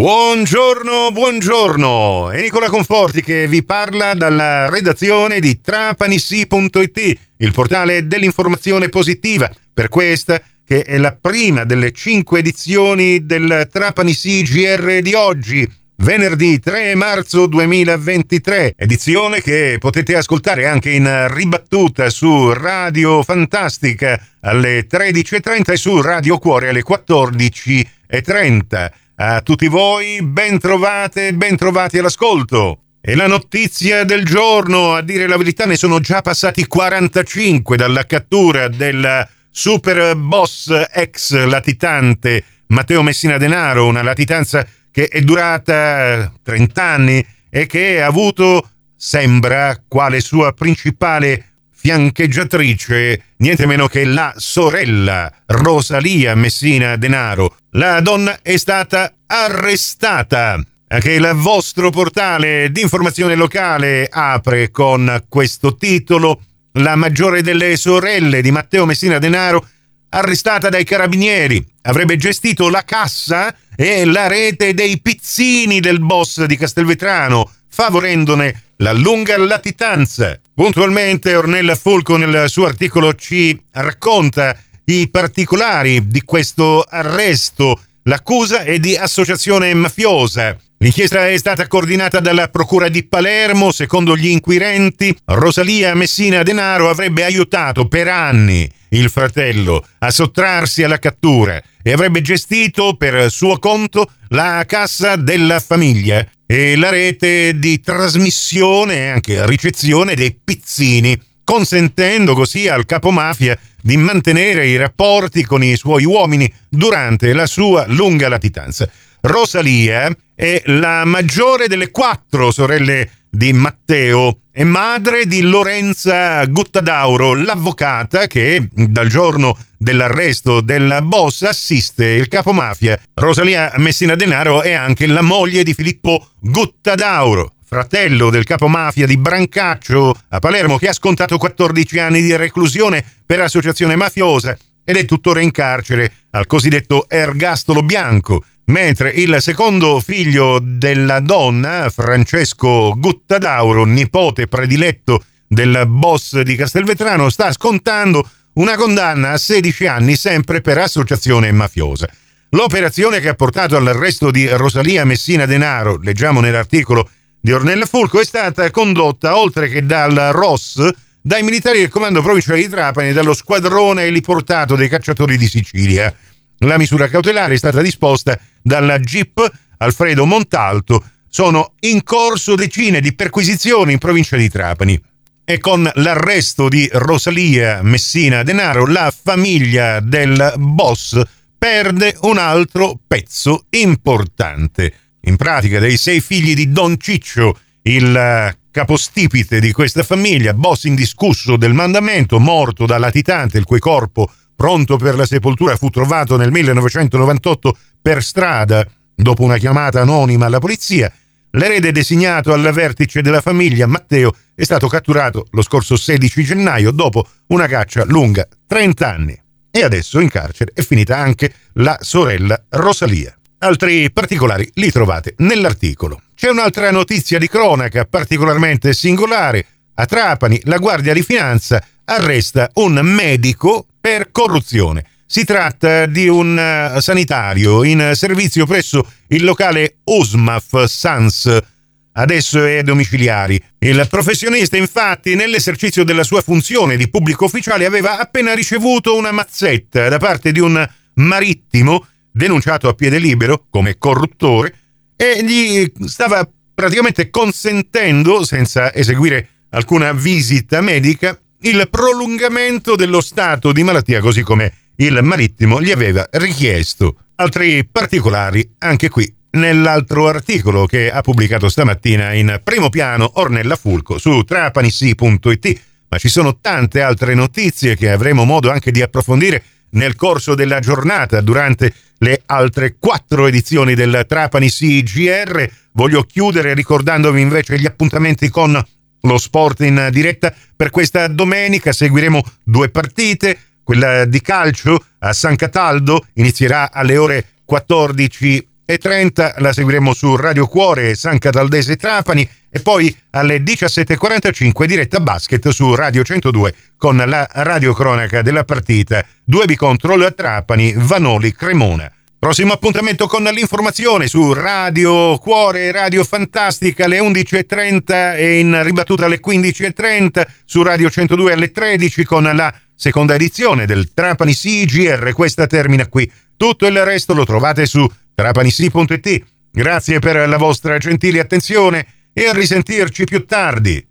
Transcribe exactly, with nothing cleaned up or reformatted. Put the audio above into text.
Buongiorno, buongiorno, è Nicola Conforti che vi parla dalla redazione di Trapanisì punto it, il portale dell'informazione positiva, per questa che è la prima delle cinque edizioni del Trapanisì G R di oggi, venerdì tre marzo duemilaventitré, edizione che potete ascoltare anche in ribattuta su Radio Fantastica alle tredici e trenta e su Radio Cuore alle quattordici e trenta. A tutti voi ben trovate, ben trovati all'ascolto. E la notizia del giorno, a dire la verità ne sono già passati quarantacinque dalla cattura del super boss ex latitante Matteo Messina Denaro, una latitanza che è durata trenta anni e che ha avuto, sembra, quale sua principale fiancheggiatrice niente meno che la sorella Rosalia Messina Denaro. La donna è stata arrestata. Anche il vostro portale di informazione locale apre con questo titolo: la maggiore delle sorelle di Matteo Messina Denaro arrestata dai carabinieri, avrebbe gestito la cassa e la rete dei pizzini del boss di Castelvetrano, favorendone la lunga latitanza. Puntualmente Ornella Fulco nel suo articolo ci racconta i particolari di questo arresto. L'accusa è di associazione mafiosa. L'inchiesta è stata coordinata dalla Procura di Palermo. Secondo gli inquirenti, Rosalia Messina Denaro avrebbe aiutato per anni il fratello a sottrarsi alla cattura e avrebbe gestito per suo conto la cassa della famiglia e la rete di trasmissione e anche ricezione dei pizzini, consentendo così al capomafia di mantenere i rapporti con i suoi uomini durante la sua lunga latitanza. Rosalia è la maggiore delle quattro sorelle di Matteo e madre di Lorenza Guttadauro, l'avvocata che dal giorno dell'arresto della boss assiste il capomafia. Rosalia Messina Denaro è anche la moglie di Filippo Guttadauro, fratello del capomafia di Brancaccio a Palermo, che ha scontato quattordici anni di reclusione per associazione mafiosa ed è tuttora in carcere al cosiddetto ergastolo bianco, mentre il secondo figlio della donna, Francesco Guttadauro, nipote prediletto del boss di Castelvetrano, sta scontando una condanna a sedici anni sempre per associazione mafiosa. L'operazione che ha portato all'arresto di Rosalia Messina Denaro, leggiamo nell'articolo di Ornella Fulco, è stata condotta, oltre che dal R O S, dai militari del comando provinciale di Trapani e dallo squadrone eliportato dei cacciatori di Sicilia. La misura cautelare è stata disposta dalla G I P Alfredo Montalto. Sono in corso decine di perquisizioni in provincia di Trapani. E con l'arresto di Rosalia Messina Denaro, la famiglia del boss perde un altro pezzo importante. In pratica, dei sei figli di Don Ciccio, il capostipite di questa famiglia, boss indiscusso del mandamento, morto da latitante, il cui corpo, pronto per la sepoltura, fu trovato nel millenovecentonovantotto per strada dopo una chiamata anonima alla polizia. L'erede designato al vertice della famiglia, Matteo, è stato catturato lo scorso sedici gennaio dopo una caccia lunga trenta anni e adesso in carcere è finita anche la sorella Rosalia. Altri particolari li trovate nell'articolo. C'è un'altra notizia di cronaca particolarmente singolare. A Trapani la Guardia di Finanza arresta un medico per corruzione. Si tratta di un sanitario in servizio presso il locale Osmaf SANS, adesso è domiciliari. Il professionista, infatti, nell'esercizio della sua funzione di pubblico ufficiale, aveva appena ricevuto una mazzetta da parte di un marittimo denunciato a piede libero come corruttore e gli stava praticamente consentendo, senza eseguire alcuna visita medica, il prolungamento dello stato di malattia, così come il marittimo gli aveva richiesto. Altri particolari anche qui nell'altro articolo che ha pubblicato stamattina in primo piano Ornella Fulco su Trapanisì punto it, ma ci sono tante altre notizie che avremo modo anche di approfondire nel corso della giornata durante le altre quattro edizioni del Trapanisì G R. Voglio chiudere ricordandovi invece gli appuntamenti con lo sport in diretta per questa domenica. Seguiremo due partite. Quella di calcio a San Cataldo inizierà alle ore quattordici e trenta diciassette e trenta la seguiremo su Radio Cuore, San Cataldese Trapani, e poi alle diciassette e quarantacinque diretta basket su Radio centodue con la radiocronaca della partita due B Control Trapani Vanoli Cremona. Prossimo appuntamento con l'informazione su Radio Cuore, Radio Fantastica alle undici e trenta e in ribattuta alle quindici e trenta, su Radio centodue alle tredici con la seconda edizione del Trapanisì G R. Questa termina qui. Tutto il resto lo trovate su Trapanisì punto it. Grazie per la vostra gentile attenzione e a risentirci più tardi.